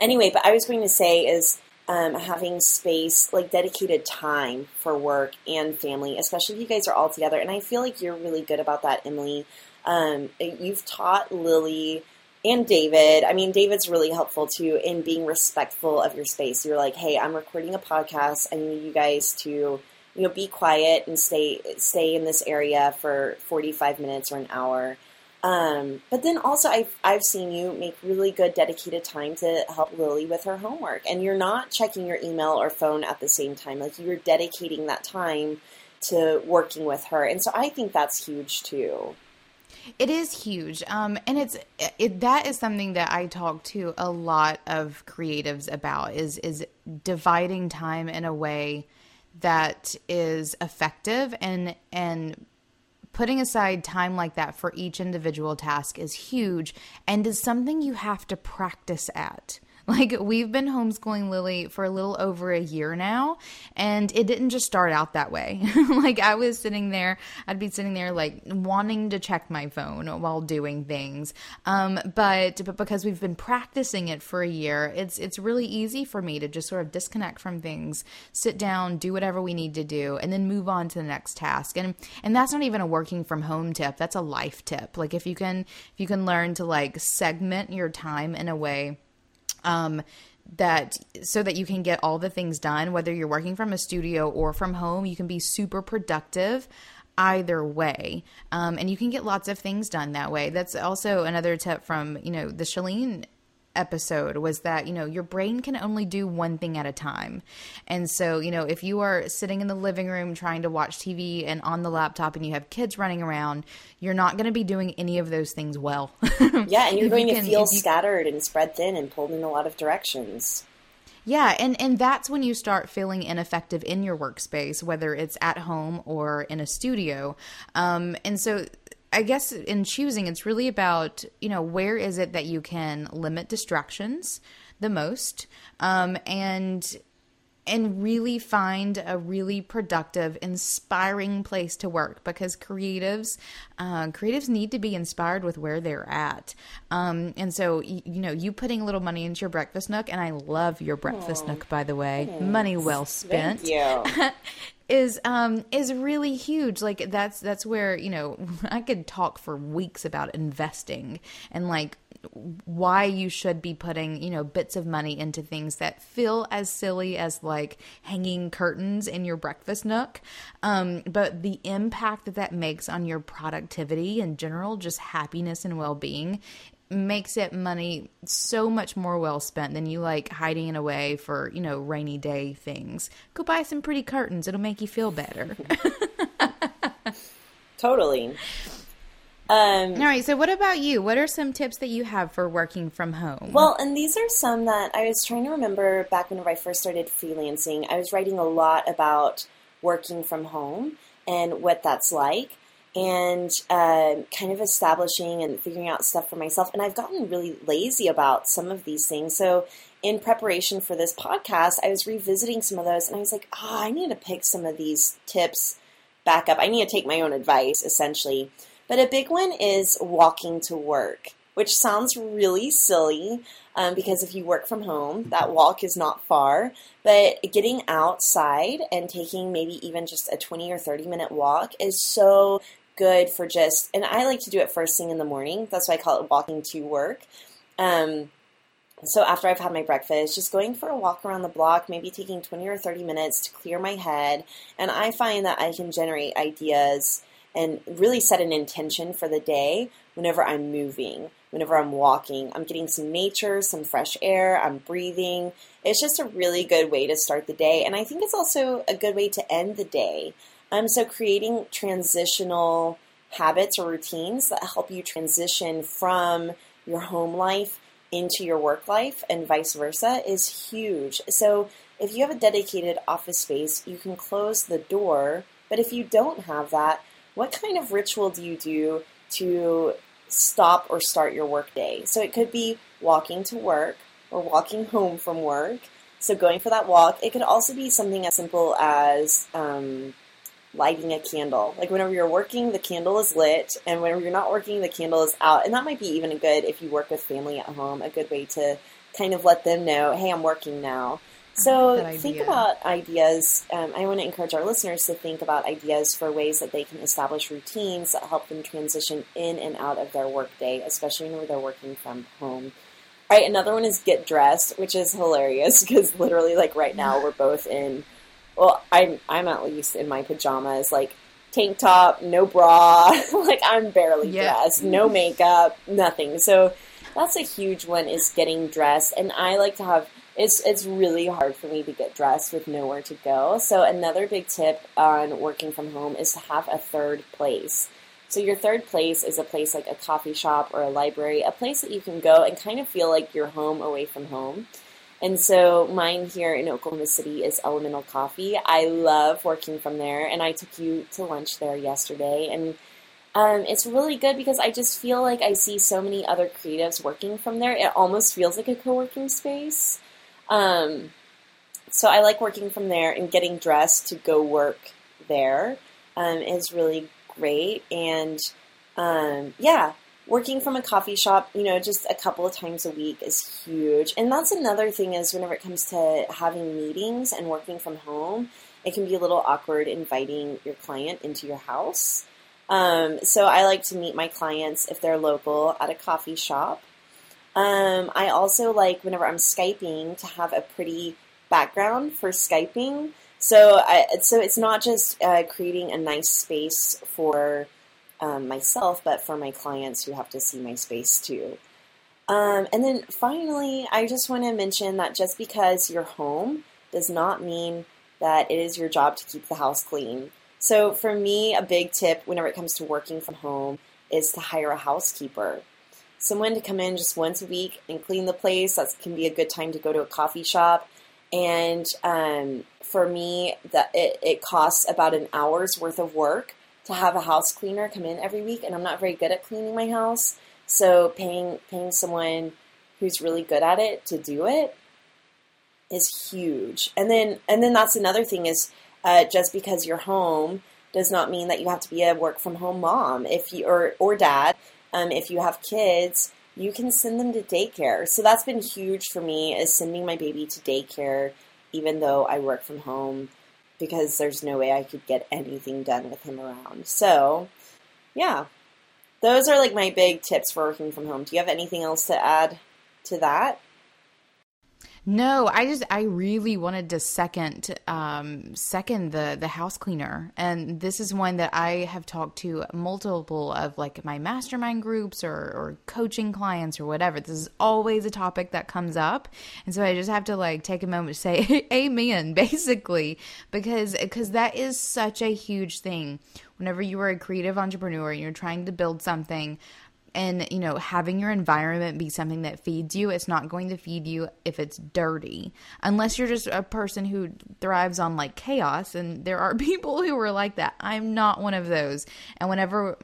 anyway, but I was going to say is um, having space, like dedicated time for work and family, especially if you guys are all together. And I feel like you're really good about that, Emily. Um, you've taught Lily and David, I mean, David's really helpful too in being respectful of your space. You're like, hey, I'm recording a podcast. I need you guys to, you know, be quiet and stay, stay in this area for forty-five minutes or an hour. Um, but then also I've, I've seen you make really good dedicated time to help Lily with her homework, and you're not checking your email or phone at the same time. Like you're dedicating that time to working with her. And so I think that's huge too. It is huge. Um, and it's, it, that is something that I talk to a lot of creatives about is, is dividing time in a way that is effective, and, and putting aside time like that for each individual task is huge and is something you have to practice at. Like we've been homeschooling Lily for a little over a year now, and it didn't just start out that way. Like I was sitting there, I'd be sitting there like wanting to check my phone while doing things. Um, but, but because we've been practicing it for a year, it's, it's really easy for me to just sort of disconnect from things, sit down, do whatever we need to do, and then move on to the next task. And, and that's not even a working from home tip. That's a life tip. Like if you can, if you can learn to like segment your time in a way Um, that so that you can get all the things done, whether you're working from a studio or from home, you can be super productive either way. Um, and you can get lots of things done that way. That's also another tip from, you know, the Chalene episode was that, you know, your brain can only do one thing at a time. And so, you know, if you are sitting in the living room trying to watch T V and on the laptop and you have kids running around, you're not going to be doing any of those things well. Yeah. And you're going you can, to feel you, scattered and spread thin and pulled in a lot of directions. Yeah. And, and that's when you start feeling ineffective in your workspace, whether it's at home or in a studio. Um, and so I guess in choosing, it's really about, you know, where is it that you can limit distractions the most, um, and and really find a really productive, inspiring place to work, because creatives uh, creatives need to be inspired with where they're at. Um, and so, you, you know, you putting a little money into your breakfast nook, and I love your breakfast Aww. Nook, by the way. Thanks. Money well spent. Thank you. Is um is really huge. Like that's that's where, you know, I could talk for weeks about investing and like why you should be putting, you know, bits of money into things that feel as silly as like hanging curtains in your breakfast nook. Um, but the impact that that makes on your productivity and general just happiness and well-being makes it money so much more well spent than you like hiding it away for, you know, rainy day things. Go buy some pretty curtains. It'll make you feel better. Totally. Um, All right. So what about you? What are some tips that you have for working from home? Well, and these are some that I was trying to remember back whenever I first started freelancing. I was writing a lot about working from home and what that's like. And uh, kind of establishing and figuring out stuff for myself. And I've gotten really lazy about some of these things. So in preparation for this podcast, I was revisiting some of those. And I was like, oh, I need to pick some of these tips back up. I need to take my own advice, essentially. But a big one is walking to work, which sounds really silly um, because if you work from home, that walk is not far. But getting outside and taking maybe even just a twenty or thirty minute walk is so good for just, and I like to do it first thing in the morning. That's why I call it walking to work. Um, so after I've had my breakfast, just going for a walk around the block, maybe taking twenty or thirty minutes to clear my head. And I find that I can generate ideas and really set an intention for the day whenever I'm moving, whenever I'm walking. I'm getting some nature, some fresh air, I'm breathing. It's just a really good way to start the day, and I think it's also a good way to end the day. Um, so creating transitional habits or routines that help you transition from your home life into your work life and vice versa is huge. So if you have a dedicated office space, you can close the door. But if you don't have that, what kind of ritual do you do to stop or start your work day? So it could be walking to work or walking home from work. So going for that walk. It could also be something as simple as um, lighting a candle. Like whenever you're working, the candle is lit, and whenever you're not working, the candle is out. And that might be even good if you work with family at home, a good way to kind of let them know, hey, I'm working now. So think about ideas. Um, I want to encourage our listeners to think about ideas for ways that they can establish routines that help them transition in and out of their workday, especially when they're working from home. All right, another one is get dressed, which is hilarious because literally, like right now, we're both in. Well, I'm I'm at least in my pajamas, like tank top, no bra, like I'm barely yeah. dressed, no makeup, nothing. So that's a huge one, is getting dressed, and I like to have. It's it's really hard for me to get dressed with nowhere to go. So another big tip on working from home is to have a third place. So your third place is a place like a coffee shop or a library, a place that you can go and kind of feel like you're home away from home. And so mine here in Oklahoma City is Elemental Coffee. I love working from there, and I took you to lunch there yesterday. And um, it's really good because I just feel like I see so many other creatives working from there. It almost feels like a co-working space. Um, so I like working from there, and getting dressed to go work there, um, is really great. And, um, yeah, working from a coffee shop, you know, just a couple of times a week is huge. And that's another thing is whenever it comes to having meetings and working from home, it can be a little awkward inviting your client into your house. Um, so I like to meet my clients if they're local at a coffee shop. Um, I also like, whenever I'm Skyping, to have a pretty background for Skyping. So I, so it's not just uh, creating a nice space for um, myself, but for my clients who have to see my space too. Um, and then finally, I just want to mention that just because you're home does not mean that it is your job to keep the house clean. So for me, a big tip whenever it comes to working from home is to hire a housekeeper. Someone to come in just once a week and clean the place. That can be a good time to go to a coffee shop. And um, for me, that it, it costs about an hour's worth of work to have a house cleaner come in every week. And I'm not very good at cleaning my house. So paying paying someone who's really good at it to do it is huge. And then and then that's another thing is uh, just because you're home does not mean that you have to be a work from home mom if you or or dad. Um, if you have kids, you can send them to daycare. So that's been huge for me, is sending my baby to daycare, even though I work from home, because there's no way I could get anything done with him around. So, yeah, those are like my big tips for working from home. Do you have anything else to add to that? No, I just, I really wanted to second, um, second the, the house cleaner. And this is one that I have talked to multiple of like my mastermind groups or, or coaching clients or whatever. This is always a topic that comes up. And so I just have to like take a moment to say amen, basically, because, because that is such a huge thing. Whenever you are a creative entrepreneur and you're trying to build something, and, you know, having your environment be something that feeds you, it's not going to feed you if it's dirty. Unless you're just a person who thrives on, like, chaos. And there are people who are like that. I'm not one of those. And whenever...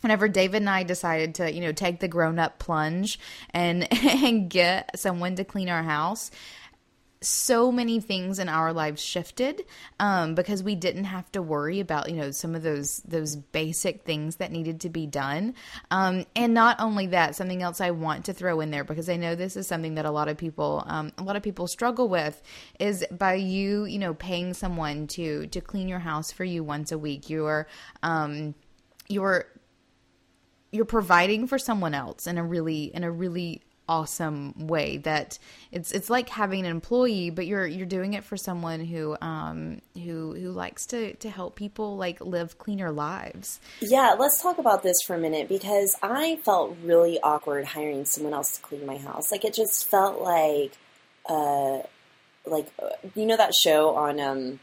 Whenever David and I decided to, you know, take the grown-up plunge and, and get someone to clean our house, so many things in our lives shifted um, because we didn't have to worry about, you know, some of those those basic things that needed to be done. Um, and not only that, something else I want to throw in there, because I know this is something that a lot of people um, a lot of people struggle with, is by you, you know, paying someone to to clean your house for you once a week. You're um, you're you're providing for someone else in a really in a really awesome way that it's, it's like having an employee, but you're, you're doing it for someone who, um, who, who likes to, to help people like live cleaner lives. Yeah. Let's talk about this for a minute, because I felt really awkward hiring someone else to clean my house. Like, it just felt like, uh, like, you know, that show on, um,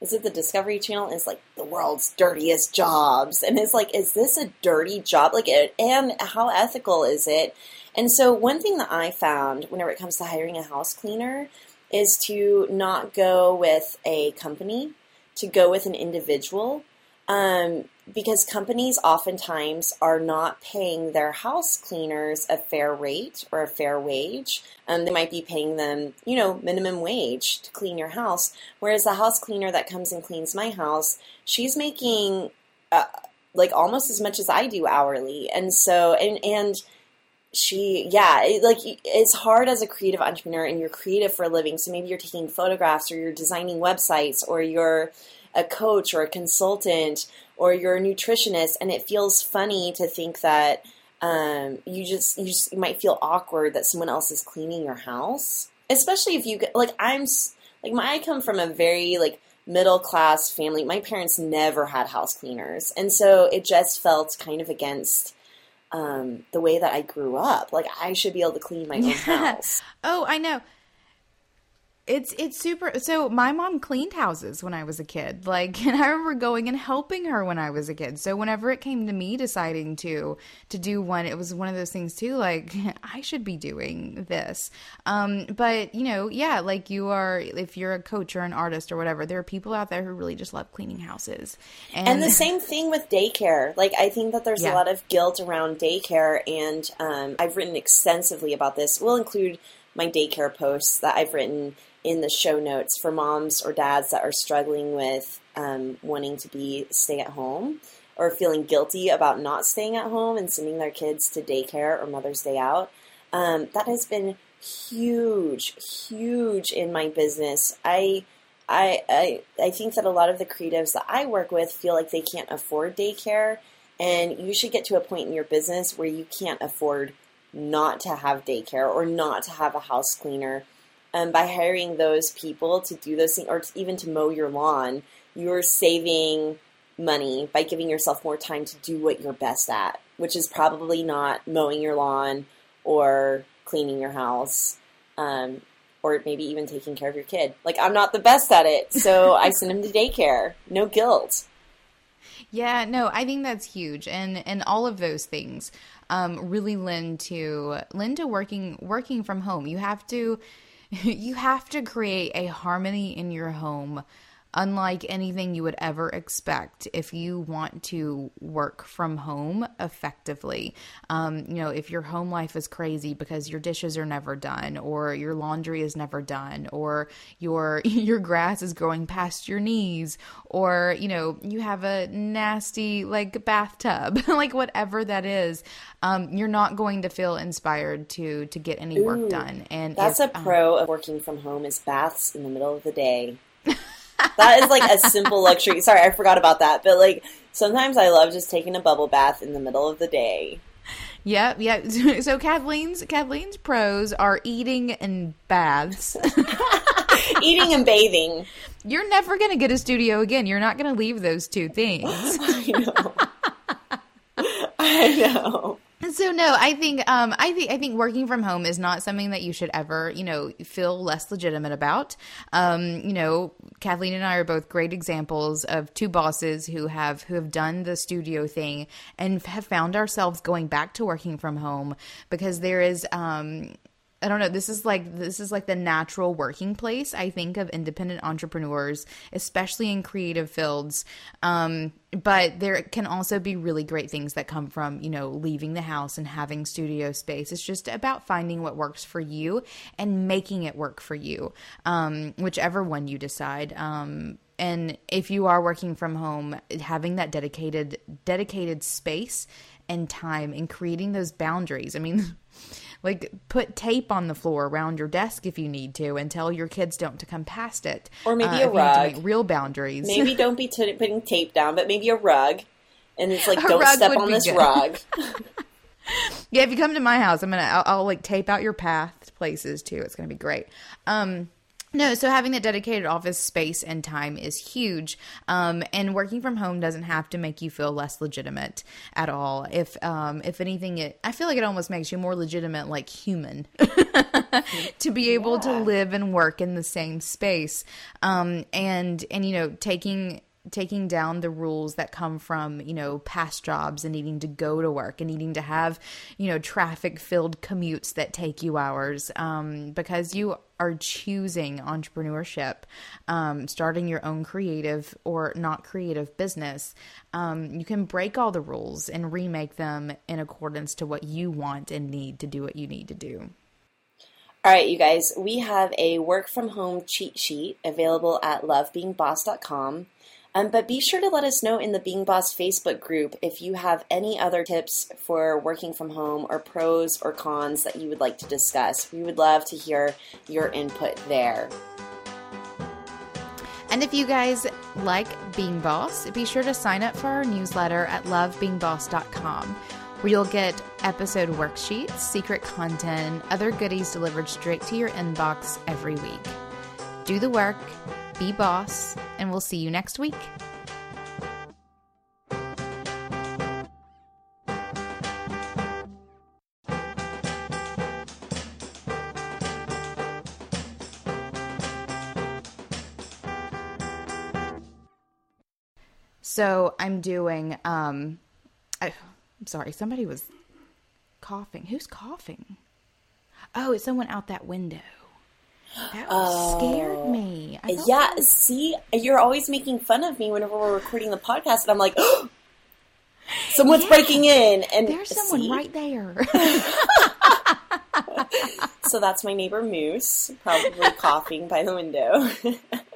is it the Discovery Channel? It's like the world's dirtiest jobs. And it's like, is this a dirty job? Like, and how ethical is it? And so one thing that I found whenever it comes to hiring a house cleaner is to not go with a company, to go with an individual, um, because companies oftentimes are not paying their house cleaners a fair rate or a fair wage. Um, they might be paying them, you know, minimum wage to clean your house. Whereas the house cleaner that comes and cleans my house, she's making uh, like almost as much as I do hourly. And so, and, and she, yeah, it, like it's hard as a creative entrepreneur, and you're creative for a living. So maybe you're taking photographs, or you're designing websites, or you're a coach or a consultant, or you're a nutritionist, and it feels funny to think that um, you just you just you might feel awkward that someone else is cleaning your house, especially if you get, like I'm like my I come from a very like middle class family. My parents never had house cleaners, and so it just felt kind of against um, the way that I grew up. Like, I should be able to clean my own yeah. house. Oh, I know. It's, it's super. So my mom cleaned houses when I was a kid, like, and I remember going and helping her when I was a kid. So whenever it came to me deciding to, to do one, it was one of those things too, like, I should be doing this. Um, but you know, yeah, like you are, if you're a coach or an artist or whatever, there are people out there who really just love cleaning houses. And, and the same thing with daycare. Like, I think that there's yeah. a lot of guilt around daycare, and, um, I've written extensively about this. We'll include my daycare posts that I've written in the show notes for moms or dads that are struggling with um, wanting to be stay at home, or feeling guilty about not staying at home and sending their kids to daycare or Mother's Day out. Um, that has been huge, huge in my business. I, I, I, I think that a lot of the creatives that I work with feel like they can't afford daycare, and you should get to a point in your business where you can't afford not to have daycare or not to have a house cleaner. Um, by hiring those people to do those things, or to even to mow your lawn, you're saving money by giving yourself more time to do what you're best at, which is probably not mowing your lawn or cleaning your house, um, or maybe even taking care of your kid. Like, I'm not the best at it, so I send him to daycare. No guilt. Yeah, no, I think that's huge. And, and all of those things um, really lend to lend to working working from home. You have to... You have to create a harmony in your home unlike anything you would ever expect if you want to work from home effectively. Um, you know, if your home life is crazy because your dishes are never done, or your laundry is never done, or your your grass is growing past your knees, or, you know, you have a nasty, like, bathtub, like whatever that is, um, you're not going to feel inspired to to get any Ooh, work done. And that's if, a pro um, of working from home is baths in the middle of the day. That is like a simple luxury. Sorry, I forgot about that. But like, sometimes I love just taking a bubble bath in the middle of the day. Yeah, yeah. So Kathleen's Kathleen's pros are eating and baths. Eating and bathing. You're never going to get a studio again. You're not going to leave those two things. I know. I know. So no, I think um, I think I think working from home is not something that you should ever, you know, feel less legitimate about. Um, you know, Kathleen and I are both great examples of two bosses who have who have done the studio thing and have found ourselves going back to working from home because there is. Um, I don't know. This is like this is like the natural working place, I think, of independent entrepreneurs, especially in creative fields. Um, but there can also be really great things that come from, you know, leaving the house and having studio space. It's just about finding what works for you and making it work for you, um, whichever one you decide. Um, and if you are working from home, having that dedicated dedicated space and time and creating those boundaries. I mean. Like, put tape on the floor around your desk if you need to, and tell your kids don't to come past it. Or maybe uh, a rug. You need to make real boundaries. Maybe don't be t- putting tape down, but maybe a rug. And it's like, a don't step on this good. Rug. Yeah, if you come to my house, I'm gonna I'll, I'll like tape out your path to places too. It's gonna be great. Um, no, so having that dedicated office space and time is huge. Um, and working from home doesn't have to make you feel less legitimate at all. If um, if anything, it, I feel like it almost makes you more legitimate, like human, to be able yeah. to live and work in the same space. Um, and and you know, taking. taking down the rules that come from, you know, past jobs and needing to go to work and needing to have, you know, traffic filled commutes that take you hours, um, because you are choosing entrepreneurship, um, starting your own creative or not creative business. Um, you can break all the rules and remake them in accordance to what you want and need to do what you need to do. All right, you guys, we have a work from home cheat sheet available at love being boss dot com. Um, but be sure to let us know in the Being Boss Facebook group if you have any other tips for working from home or pros or cons that you would like to discuss. We would love to hear your input there. And if you guys like Being Boss, be sure to sign up for our newsletter at love being boss dot com, where you'll get episode worksheets, secret content, and other goodies delivered straight to your inbox every week. Do the work. Be boss, and we'll see you next week. So I'm doing, um, I, I'm sorry, somebody was coughing. Who's coughing? Oh, it's someone out that window. That uh, scared me. I yeah, was... see, you're always making fun of me whenever we're recording the podcast, and I'm like, oh, someone's yeah, breaking in, and there's someone see? right there. So that's my neighbor Moose, probably coughing by the window.